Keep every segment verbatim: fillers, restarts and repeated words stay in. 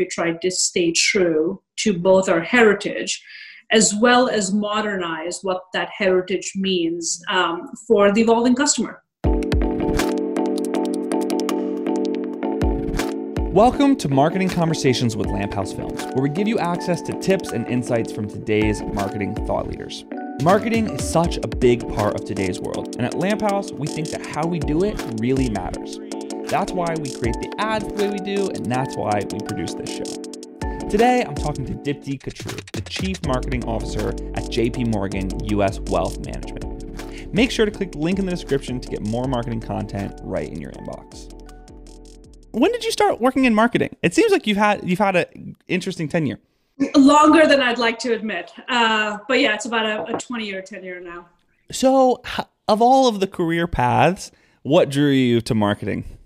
we tried to stay true to both our heritage as well as modernize what that heritage means um, for the evolving customer. Welcome to Marketing Conversations with Lamp House Films, where we give you access to tips and insights from today's marketing thought leaders. Marketing is such a big part of today's world, and at Lamp House, we think that how we do it really matters. That's why we create the ads the way we do, and that's why we produce this show. Today, I'm talking to Dipti Khatri, the Chief Marketing Officer at J P Morgan U S Wealth Management. Make sure to click the link in the description to get more marketing content right in your inbox. When did you start working in marketing? It seems like you've had you've had an interesting tenure. Longer than I'd like to admit. Uh, but yeah, it's about a, a twenty-year tenure now. So of all of the career paths, what drew you to marketing?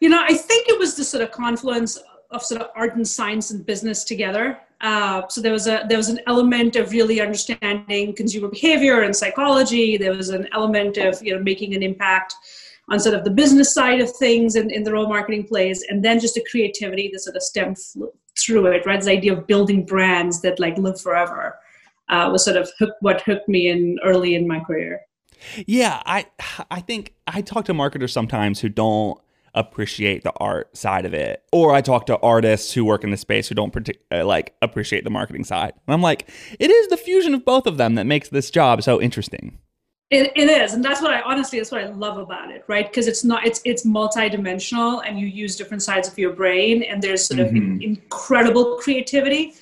You know, I think it was the sort of confluence of sort of art and science and business together. Uh, so there was a there was an element of really understanding consumer behavior and psychology. There was an element of, you know, making an impact on sort of the business side of things and in the role marketing plays, and then just the creativity that sort of stemmed through it, right? This idea of building brands that like live forever uh, was sort of hook, what hooked me in early in my career. Yeah, I I think I talk to marketers sometimes who don't appreciate the art side of it, or I talk to artists who work in the space who don't uh, like appreciate the marketing side, and I'm like, it is the fusion of both of them that makes this job so interesting. It, it is, and that's what I honestly, that's what I love about it, right? Because it's not, it's it's multidimensional, and you use different sides of your brain, and there's sort mm-hmm. of in, incredible creativity,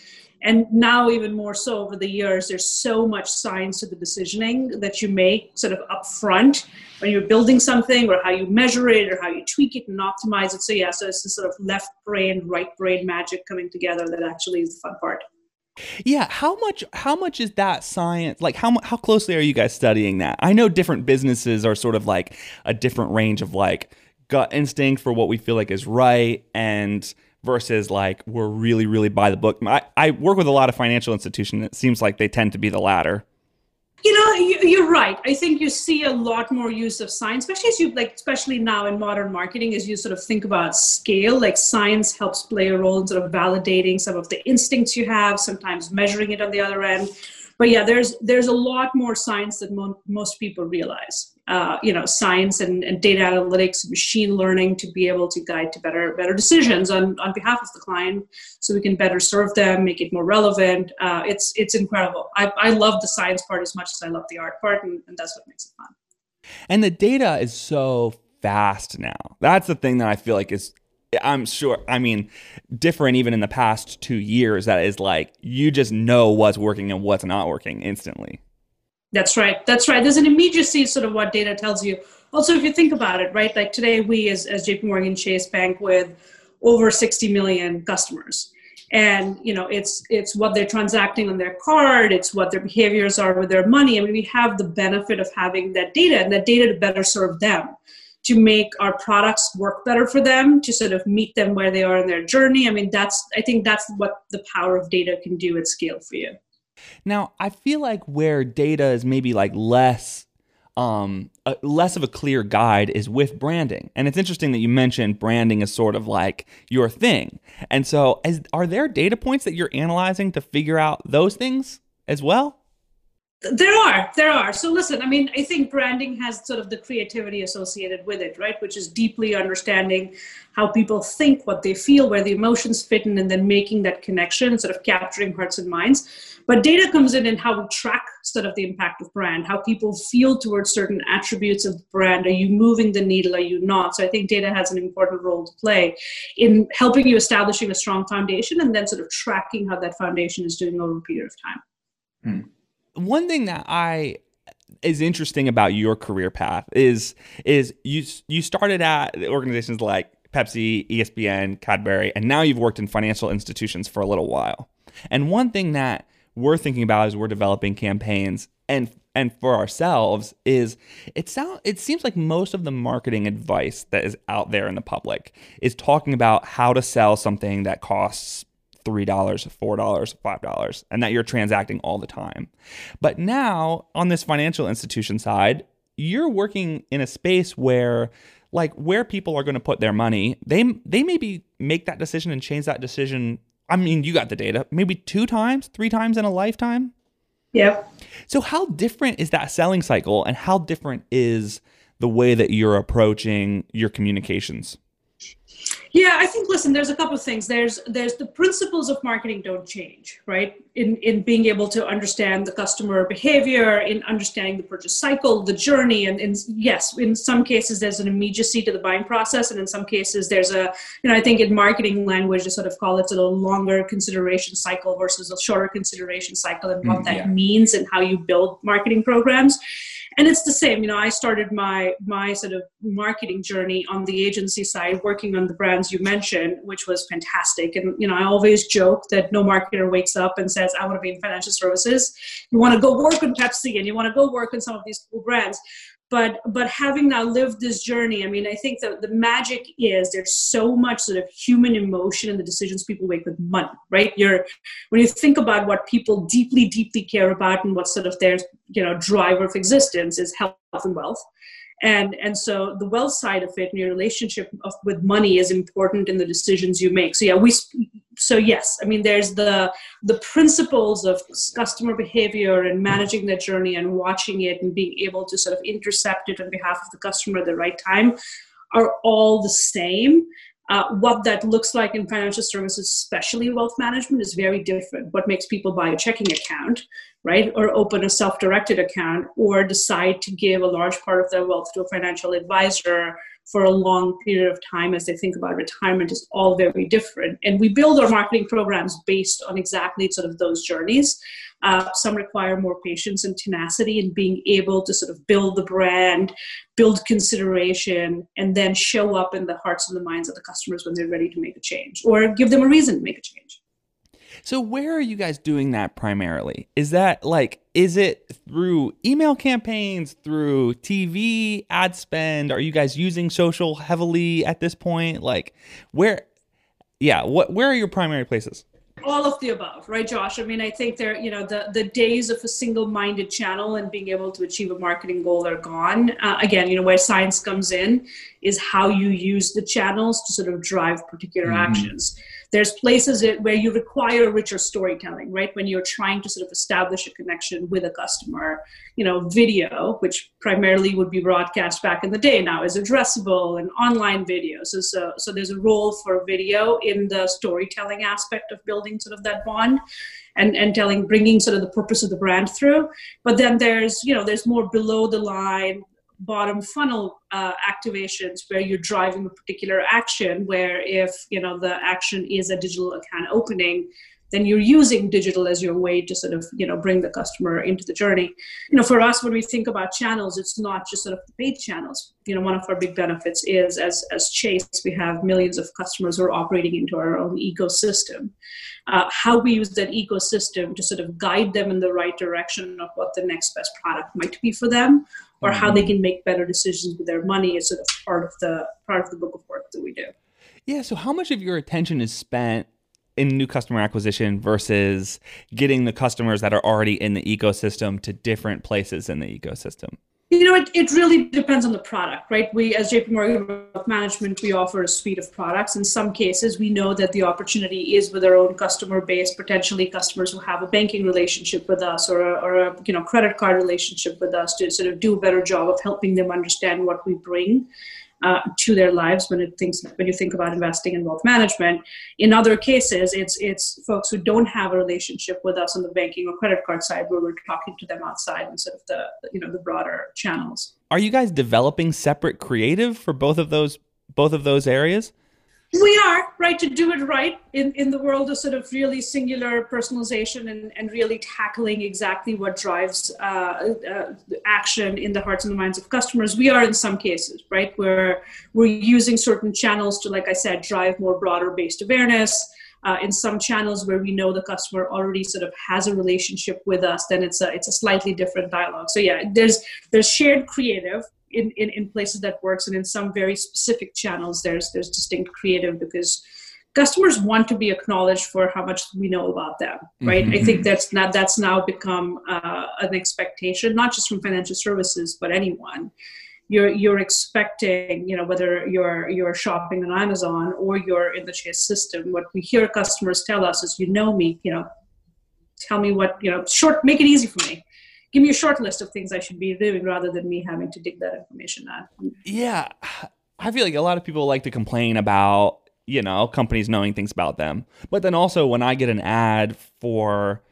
and now even more so over the years, there's so much science to the decisioning that you make sort of upfront when you're building something, or how you measure it, or how you tweak it and optimize it. So yeah, so it's this sort of left brain, right brain magic coming together that actually is the fun part. Yeah, how much how much is that science? Like how how closely are you guys studying that? I know different businesses are sort of like a different range of like gut instinct for what we feel like is right, and versus like we're really really by the book. I, I work with a lot of financial institutions, and it seems like they tend to be the latter. You know, you, you're right. I think you see a lot more use of science, especially as you like, especially now in modern marketing, as you sort of think about scale, like science helps play a role in sort of validating some of the instincts you have, sometimes measuring it on the other end. But yeah, there's there's a lot more science than mo- most people realize. Uh, you know, science and, and data analytics, machine learning to be able to guide to better better decisions on, on behalf of the client, so we can better serve them, make it more relevant. Uh, it's it's incredible. I, I love the science part as much as I love the art part, and, and that's what makes it fun. And the data is so fast now. That's the thing that I feel like is, I'm sure, I mean, different even in the past two years, that is like, you just know what's working and what's not working instantly. That's right. That's right. There's an immediacy sort of what data tells you. Also, if you think about it, right, like today we as, as J P Morgan Chase Bank with over sixty million customers. And, you know, it's it's what they're transacting on their card. It's what their behaviors are with their money. I mean, we have the benefit of having that data and that data to better serve them, to make our products work better for them, to sort of meet them where they are in their journey. I mean, that's I think that's what the power of data can do at scale for you. Now, I feel like where data is maybe like less, um, uh, less of a clear guide is with branding. And it's interesting that you mentioned branding is sort of like your thing. And so as, are there data points that you're analyzing to figure out those things as well? There are, there are. So listen, I mean, I think branding has sort of the creativity associated with it, right? Which is deeply understanding how people think, what they feel, where the emotions fit in, and then making that connection, sort of capturing hearts and minds. But data comes in in how we track sort of the impact of brand, how people feel towards certain attributes of the brand. Are you moving the needle? Are you not? So I think data has an important role to play in helping you establishing a strong foundation and then sort of tracking how that foundation is doing over a period of time. Hmm. One thing that I is interesting about your career path is is you you started at organizations like Pepsi, E S P N, Cadbury, and now you've worked in financial institutions for a little while. And one thing that we're thinking about as we're developing campaigns and and for ourselves is it sound it seems like most of the marketing advice that is out there in the public is talking about how to sell something that costs three dollars, four dollars, five dollars, and that you're transacting all the time. But now on this financial institution side, you're working in a space where like where people are going to put their money, they they maybe make that decision and change that decision. I mean, you got the data, maybe two times, three times in a lifetime. Yeah. So how different is that selling cycle, and how different is the way that you're approaching your communications? Yeah, I think, listen, there's a couple of things. There's there's the principles of marketing don't change, right? In in being able to understand the customer behavior, in understanding the purchase cycle, the journey, and, and yes, in some cases there's an immediacy to the buying process, and in some cases there's a, you know, I think in marketing language they sort of call it a longer consideration cycle versus a shorter consideration cycle, and what mm, that yeah. means and how you build marketing programs. And it's the same, you know, I started my my sort of marketing journey on the agency side, working on the brands you mentioned, which was fantastic. And, you know, I always joke that no marketer wakes up and says, I want to be in financial services. You want to go work in Pepsi and you want to go work in some of these cool brands. But but having now lived this journey, I mean, I think that the magic is there's so much sort of human emotion in the decisions people make with money, right? You're when you think about what people deeply, deeply care about and what sort of their, you know, driver of existence is health and wealth. And and so the wealth side of it and your relationship of, with money is important in the decisions you make. So yeah, we so yes, I mean there's the the principles of customer behavior and managing that journey and watching it and being able to sort of intercept it on behalf of the customer at the right time are all the same. Uh, what that looks like in financial services, especially wealth management, is very different. What makes people buy a checking account, right? Or open a self-directed account, or decide to give a large part of their wealth to a financial advisor for a long period of time as they think about retirement is all very different. And we build our marketing programs based on exactly sort of those journeys. Uh, some require more patience and tenacity and being able to sort of build the brand, build consideration, and then show up in the hearts and the minds of the customers when they're ready to make a change, or give them a reason to make a change. So where are you guys doing that primarily? Is that like, is it through email campaigns, through T V, ad spend? Are you guys using social heavily at this point? Like where, yeah, what, where are your primary places? All of the above, right, Josh? I mean, I think there, you know, the, the days of a single-minded channel and being able to achieve a marketing goal are gone. Uh, again, you know, where science comes in is how you use the channels to sort of drive particular mm-hmm. actions. There's places where you require richer storytelling, right? When you're trying to sort of establish a connection with a customer, you know, video, which primarily would be broadcast back in the day, now is addressable and online video. So, so, so there's a role for video in the storytelling aspect of building sort of that bond. And, and telling, bringing sort of the purpose of the brand through. But then there's, you know, there's more below the line, bottom funnel uh, activations where you're driving a particular action, where if, you know, the action is a digital account opening, then you're using digital as your way to sort of, you know, bring the customer into the journey. You know, for us, when we think about channels, it's not just sort of the paid channels. You know, one of our big benefits is as, as Chase, we have millions of customers who are operating into our own ecosystem. Uh, how we use that ecosystem to sort of guide them in the right direction of what the next best product might be for them, or mm-hmm. how they can make better decisions with their money is sort of part of the part of the book of work that we do. Yeah. So how much of your attention is spent in new customer acquisition versus getting the customers that are already in the ecosystem to different places in the ecosystem? You know, it, it really depends on the product, right? We, as JPMorgan Wealth Management, we offer a suite of products. In some cases, we know that the opportunity is with our own customer base, potentially customers who have a banking relationship with us or a, or a you know, credit card relationship with us to sort of do a better job of helping them understand what we bring Uh, to their lives when it thinks when you think about investing in wealth management. In other cases, it's it's folks who don't have a relationship with us on the banking or credit card side, where we're talking to them outside instead of the you know the broader channels. Are you guys developing separate creative for both of those both of those areas? We are, right, to do it right in, in the world of sort of really singular personalization and, and really tackling exactly what drives uh, uh, action in the hearts and the minds of customers. We are in some cases, right, where we're using certain channels to, like I said, drive more broader based awareness. Uh, in some channels where we know the customer already sort of has a relationship with us, then it's a, it's a slightly different dialogue. So yeah, there's there's shared creative in, in, in places that works, and in some very specific channels, there's there's distinct creative because customers want to be acknowledged for how much we know about them, right? Mm-hmm. I think that's not that's now become uh, an expectation, not just from financial services, but anyone. you're you're expecting, you know, whether you're you're shopping on Amazon or you're in the Chase system, what we hear customers tell us is, you know me, you know, tell me what, you know, short, make it easy for me. Give me a short list of things I should be doing rather than me having to dig that information out. Yeah. I feel like a lot of people like to complain about, you know, companies knowing things about them. But then also when I get an ad for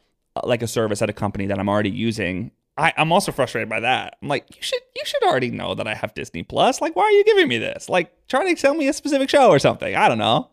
like a service at a company that I'm already using, I, I'm also frustrated by that. I'm like, you should you should already know that I have Disney Plus. Like, why are you giving me this? Like, try to sell me a specific show or something. I don't know.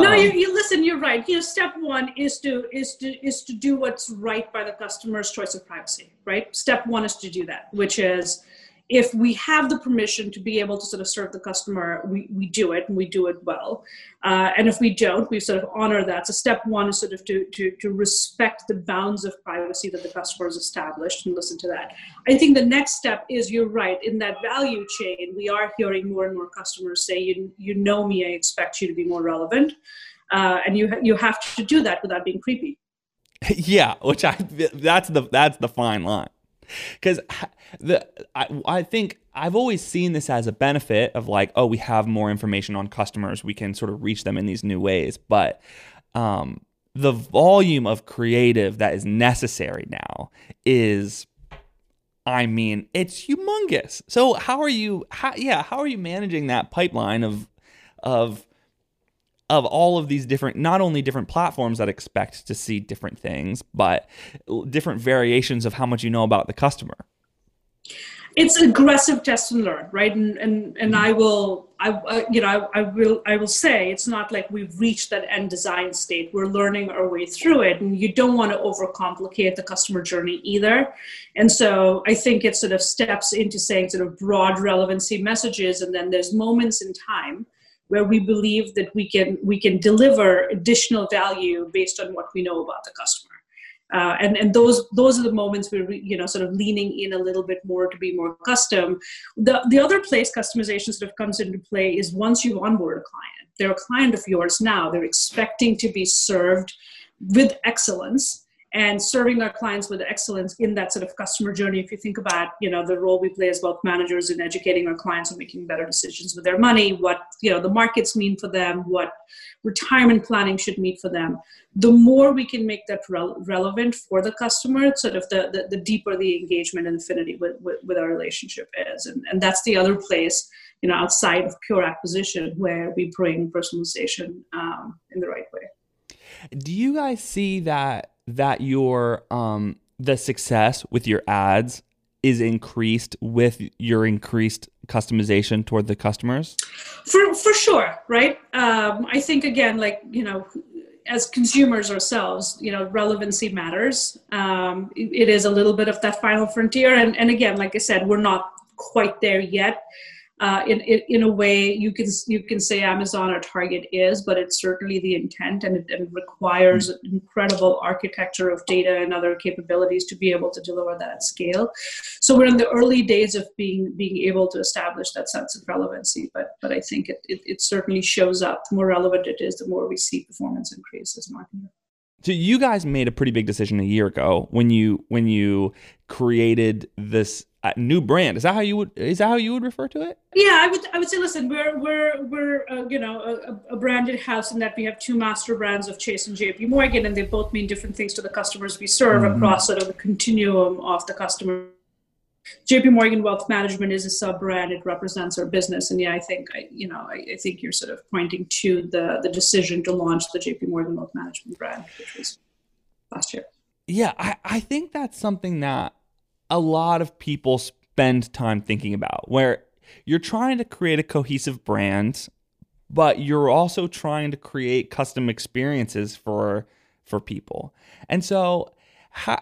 No, um, you, you listen, you're right. You know, step one is to is to is to do what's right by the customer's choice of privacy, right? Step one is to do that, which is, if we have the permission to be able to sort of serve the customer, we, we do it and we do it well. Uh, and if we don't, we sort of honor that. So step one is sort of to, to, to respect the bounds of privacy that the customer has established and listen to that. I think the next step is, you're right, in that value chain, we are hearing more and more customers say, you, you know me, I expect you to be more relevant. Uh, and you, you have to do that without being creepy. Yeah, which I, that's the, that's the fine line. Because the I, I think I've always seen this as a benefit of like, oh, we have more information on customers. We can sort of reach them in these new ways. But um, the volume of creative that is necessary now is, I mean, it's humongous. So how are you, how, yeah, how are you managing that pipeline of of of all of these different, not only different platforms that expect to see different things, but different variations of how much you know about the customer? It's aggressive test and learn, right? And and, and I will, I uh, you know, I, I will, I will say it's not like we've reached that end design state. We're learning our way through it, and you don't want to overcomplicate the customer journey either. And so I think it sort of steps into saying sort of broad relevancy messages, and then there's moments in time where we believe that we can we can deliver additional value based on what we know about the customer, uh, and and those those are the moments where we, you know, sort of leaning in a little bit more to be more custom. The the other place customization sort of comes into play is once you onboard a client, they're a client of yours now. They're expecting to be served with excellence. And serving our clients with excellence in that sort of customer journey, if you think about, you know, the role we play as wealth managers in educating our clients on making better decisions with their money, what, you know, the markets mean for them, what retirement planning should mean for them, the more we can make that re- relevant for the customer, sort of the, the, the deeper the engagement and affinity with, with, with our relationship is. And, and that's the other place, you know, outside of pure acquisition, where we bring personalization um, in the right way. Do you guys see that that your um the success with your ads is increased with your increased customization toward the customers? For for sure, right? Um, I think again, like, you know, as consumers ourselves, you know, relevancy matters. Um, it, it is a little bit of that final frontier, and and again, like I said, we're not quite there yet. Uh, in, in in a way, you can you can say Amazon or Target is, but it's certainly the intent, and it, it requires an incredible architecture of data and other capabilities to be able to deliver that at scale. So we're in the early days of being being able to establish that sense of relevancy, but but I think it it, it certainly shows up. The more relevant it is, the more we see performance increase as marketing. So you guys made a pretty big decision a year ago when you when you created this Uh, new brand. Is that how you would? Is that how you would refer to it? Yeah, I would. I would say, listen, we're we're we're uh, you know a, a branded house in that we have two master brands of Chase and J P Morgan, and they both mean different things to the customers we serve mm-hmm. across sort of the continuum of the customer. J P Morgan Wealth Management is a sub-brand. It represents our business, and yeah, I think I, you know I, I think you're sort of pointing to the the decision to launch the J P Morgan Wealth Management brand, which was last year. Yeah, I, I think that's something that a lot of people spend time thinking about, where you're trying to create a cohesive brand, but you're also trying to create custom experiences for for people. And so how,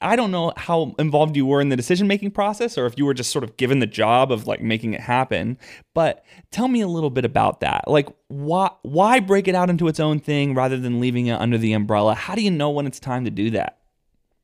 I don't know how involved you were in the decision-making process, or if you were just sort of given the job of like making it happen, but tell me a little bit about that. Like why, why break it out into its own thing rather than leaving it under the umbrella? How do you know when it's time to do that?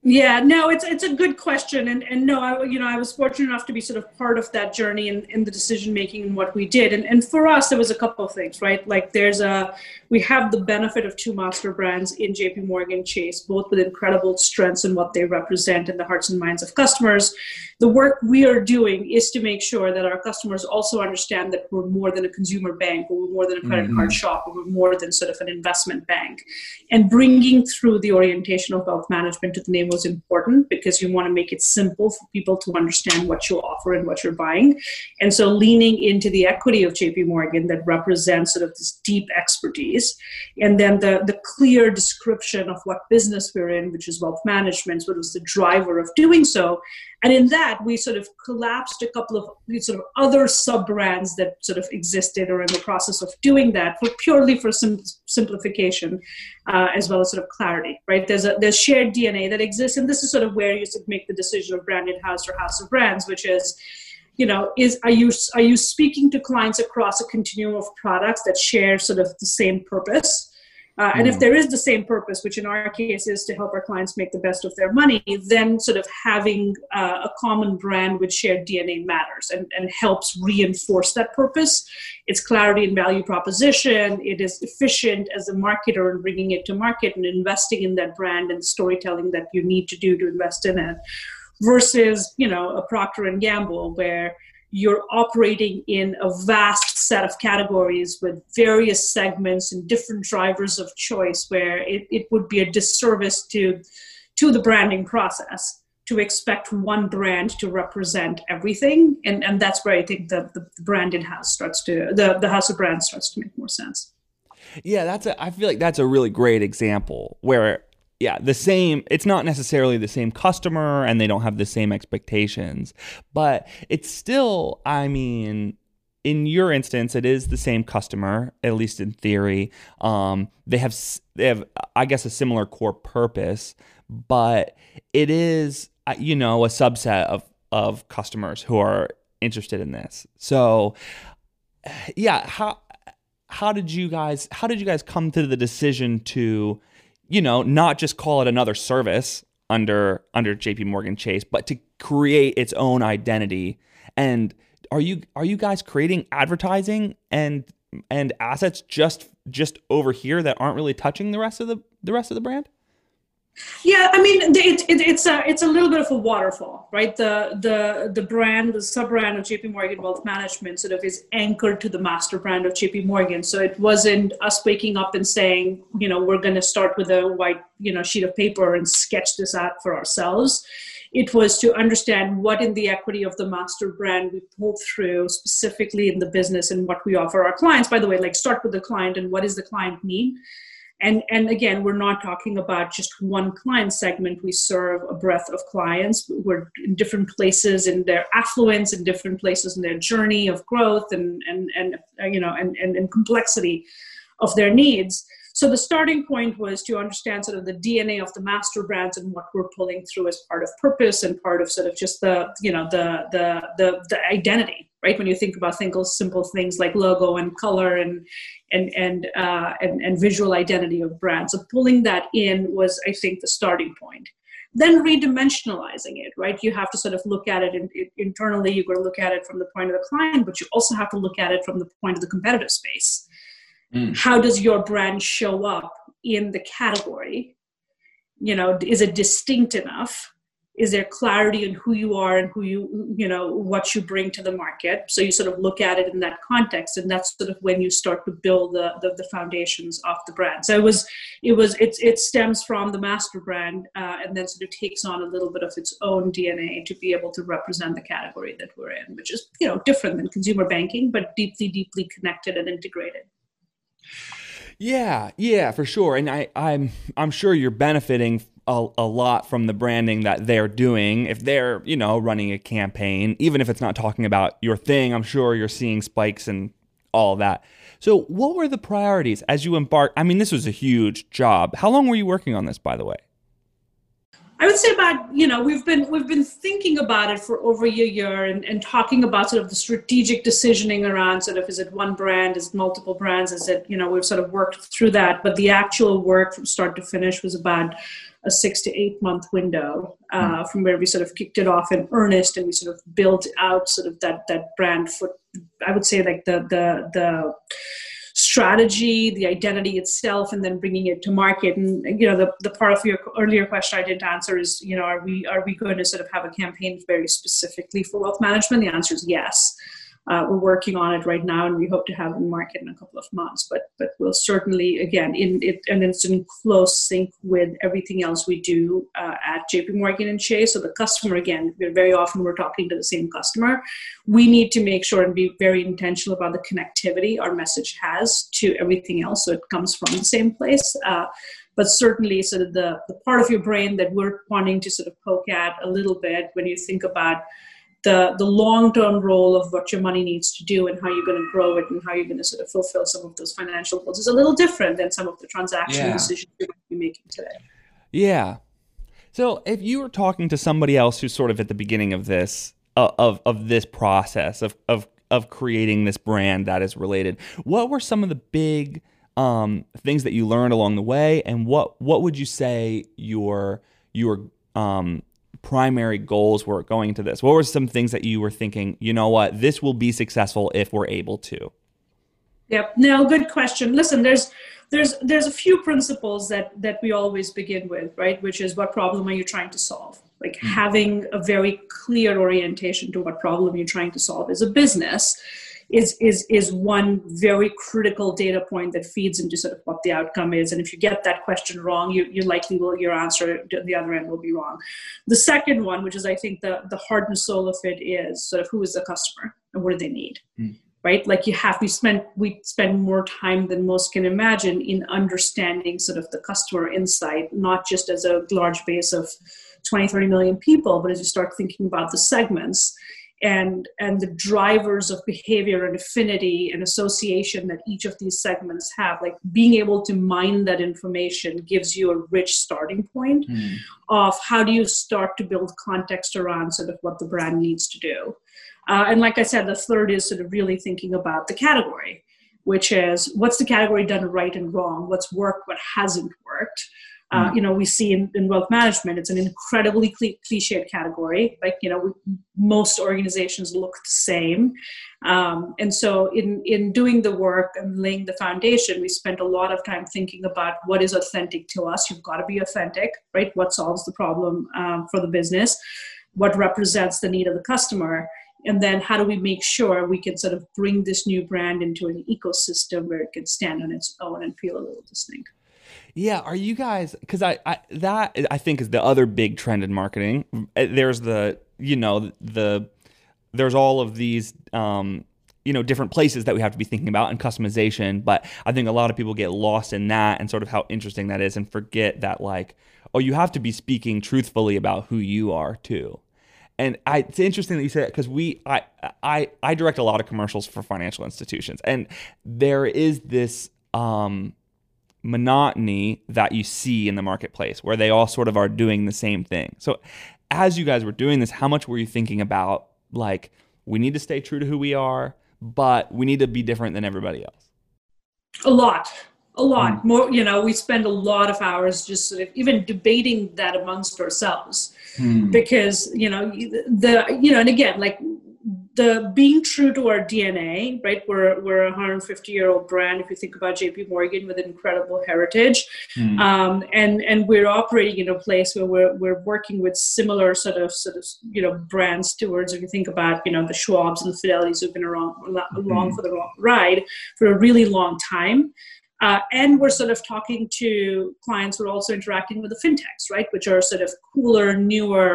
Yeah, no, it's it's a good question, and and no, I, you know, I was fortunate enough to be sort of part of that journey in, in the decision making and what we did, and and for us, there was a couple of things, right? Like there's a we have the benefit of two master brands in JPMorgan Chase, both with incredible strengths in what they represent in the hearts and minds of customers. The work we are doing is to make sure that our customers also understand that we're more than a consumer bank, or we're more than a credit mm-hmm. card shop, or we're more than sort of an investment bank, and bringing through the orientation of wealth management to the name was important because you want to make it simple for people to understand what you offer and what you're buying. And so leaning into the equity of JPMorgan that represents sort of this deep expertise, and then the, the clear description of what business we're in, which is wealth management, what was the driver of doing so. And in that, we sort of collapsed a couple of sort of other sub-brands that sort of existed or in the process of doing that for purely for sim- simplification uh, as well as sort of clarity, right? There's a there's shared D N A that exists, and this is sort of where you sort of make the decision of branded house or house of brands, which is, you know, is are you are you speaking to clients across a continuum of products that share sort of the same purpose? Uh, and if there is the same purpose, which in our case is to help our clients make the best of their money, then sort of having uh, a common brand with shared D N A matters and, and helps reinforce that purpose. It's clarity and value proposition. It is efficient as a marketer in bringing it to market and investing in that brand and storytelling that you need to do to invest in it versus, you know, a Procter and Gamble where you're operating in a vast set of categories with various segments and different drivers of choice where it, it would be a disservice to, to the branding process to expect one brand to represent everything. And, and that's where I think the, the, the branded house starts to, the, the house of brands starts to make more sense. Yeah, that's a, I feel like that's a really great example where, yeah, the same, it's not necessarily the same customer and they don't have the same expectations, but it's still, I mean, in your instance, it is the same customer, at least in theory. Um, they have, they have, I guess, a similar core purpose, but it is, you know, a subset of, of customers who are interested in this. So yeah, how, how did you guys, how did you guys come to the decision to, you know, not just call it another service under under JPMorgan Chase, but to create its own identity? And are you are you guys creating advertising and and assets just just over here that aren't really touching the rest of the the rest of the brand? Yeah, I mean, it, it, it's a it's a little bit of a waterfall, right? The the the brand, the sub brand of JPMorgan Wealth Management, sort of is anchored to the master brand of JPMorgan. So it wasn't us waking up and saying, you know, we're going to start with a white, you know, sheet of paper and sketch this out for ourselves. It was to understand what in the equity of the master brand we pulled through specifically in the business and what we offer our clients. By the way, like start with the client and what does the client need. And and again, we're not talking about just one client segment. We serve a breadth of clients. We're in different places in their affluence, in different places in their journey of growth and and and uh, you know and, and and complexity of their needs. So the starting point was to understand sort of the D N A of the master brands and what we're pulling through as part of purpose and part of sort of just the you know the the the, the identity. Right, when you think about things, simple things like logo and color and and and, uh, and and visual identity of brands. So pulling that in was, I think, the starting point. Then redimensionalizing it, right? You have to sort of look at it in, in, internally. You're going to look at it from the point of the client, but you also have to look at it from the point of the competitive space. Mm. How does your brand show up in the category? You know, is it distinct enough? Is there clarity in who you are and who you, you know, what you bring to the market? So you sort of look at it in that context, and that's sort of when you start to build the the, the foundations of the brand. So it was, it was, it's it stems from the master brand, uh, and then sort of takes on a little bit of its own D N A to be able to represent the category that we're in, which is, you know, different than consumer banking, but deeply, deeply connected and integrated. Yeah, yeah, for sure, and I, I'm, I'm sure you're benefiting a, a lot from the branding that they're doing. If they're, you know, running a campaign, even if it's not talking about your thing, I'm sure you're seeing spikes and all that. So, what were the priorities as you embarked? I mean, this was a huge job. How long were you working on this, by the way? I would say about, you know, we've been we've been thinking about it for over a year and, and talking about sort of the strategic decisioning around sort of, is it one brand, is it multiple brands, is it, you know, we've sort of worked through that. But the actual work from start to finish was about a six to eight month window uh, from where we sort of kicked it off in earnest, and we sort of built out sort of that that brand foot. I would say like the the the strategy, the identity itself, and then bringing it to market. And you know, the, the part of your earlier question I didn't answer is, you know, are we are we going to sort of have a campaign very specifically for wealth management? The answer is yes. Uh, we're working on it right now, and we hope to have it in market in a couple of months. But but we'll certainly, again, in it, and it's in close sync with everything else we do uh, at JPMorgan and Chase. So the customer, again, we're very often we're talking to the same customer. We need to make sure and be very intentional about the connectivity our message has to everything else, so it comes from the same place. Uh, But certainly sort of the, the part of your brain that we're wanting to sort of poke at a little bit when you think about the, the long-term role of what your money needs to do and how you're going to grow it and how you're going to sort of fulfill some of those financial goals is a little different than some of the transactional yeah. decisions you're making today. Yeah. So if you were talking to somebody else who's sort of at the beginning of this, of, of this process of, of, of creating this brand that is related, what were some of the big Um, things that you learned along the way, and what what would you say your your um, primary goals were going into this? What were some things that you were thinking, you know what, this will be successful if we're able to? Yep. No, good question. Listen, there's there's there's a few principles that that we always begin with, right? Which is, what problem are you trying to solve? Like mm-hmm. having a very clear orientation to what problem you're trying to solve as a business is is is one very critical data point that feeds into sort of what the outcome is. And if you get that question wrong, you, you likely will, your answer at the other end will be wrong. The second one, which is I think the, the heart and soul of it, is sort of who is the customer and what do they need, mm. right? Like you have, we spend, we spend more time than most can imagine in understanding sort of the customer insight, not just as a large base of twenty, thirty million people, but as you start thinking about the segments and and the drivers of behavior and affinity and association that each of these segments have. Like being able to mine that information gives you a rich starting point mm. of how do you start to build context around sort of what the brand needs to do. Uh, and like I said, the third is sort of really thinking about the category, which is what's the category done right and wrong, what's worked, what hasn't worked. Uh, you know, we see in, in wealth management, it's an incredibly cli- cliched category. Like, you know, we, most organizations look the same. Um, and so in, in doing the work and laying the foundation, we spent a lot of time thinking about what is authentic to us. You've got to be authentic, right? What solves the problem um, for the business? What represents the need of the customer? And then how do we make sure we can sort of bring this new brand into an ecosystem where it can stand on its own and feel a little distinct? Yeah, are you guys, because I, I that I think is the other big trend in marketing. There's the, you know, the there's all of these, um, you know, different places that we have to be thinking about and customization. But I think a lot of people get lost in that and sort of how interesting that is and forget that, like, oh, you have to be speaking truthfully about who you are too. And I, it's interesting that you say that, because we, I, I, I direct a lot of commercials for financial institutions, and there is this um. monotony that you see in the marketplace where they all sort of are doing the same thing. So as you guys were doing this, how much were you thinking about, like, we need to stay true to who we are, but we need to be different than everybody else? A lot, a lot mm. more. You know, we spend a lot of hours just sort of even debating that amongst ourselves mm. because, you know, the, you know, and again, like, the being true to our D N A, right? We're we're a one hundred fifty year old brand. If you think about JPMorgan, with an incredible heritage, mm. um, and and we're operating in a place where we're we're working with similar sort of sort of you know brand stewards. If you think about you know the Schwabs and the Fidelities who've been around mm-hmm. along for the ride for a really long time. Uh, and we're sort of talking to clients. We're also interacting with the fintechs, right? Which are sort of cooler, newer,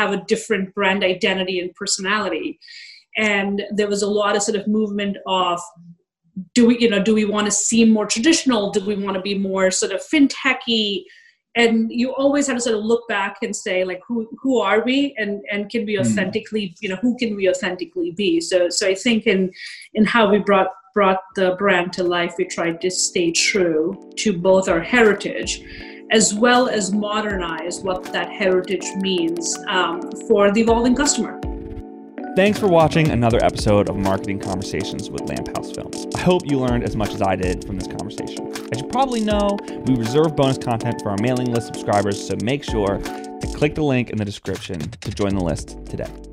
have a different brand identity and personality. And there was a lot of sort of movement of, do we, you know, do we want to seem more traditional? Do we want to be more sort of fintechy? And you always have to sort of look back and say, like, who who are we, and, and can we authentically, you know, who can we authentically be? So so I think in in how we brought brought the brand to life, we tried to stay true to both our heritage as well as modernize what that heritage means um, for the evolving customer. Thanks for watching another episode of Marketing Conversations with Lamp House Films. I hope you learned as much as I did from this conversation. As you probably know, we reserve bonus content for our mailing list subscribers, so make sure to click the link in the description to join the list today.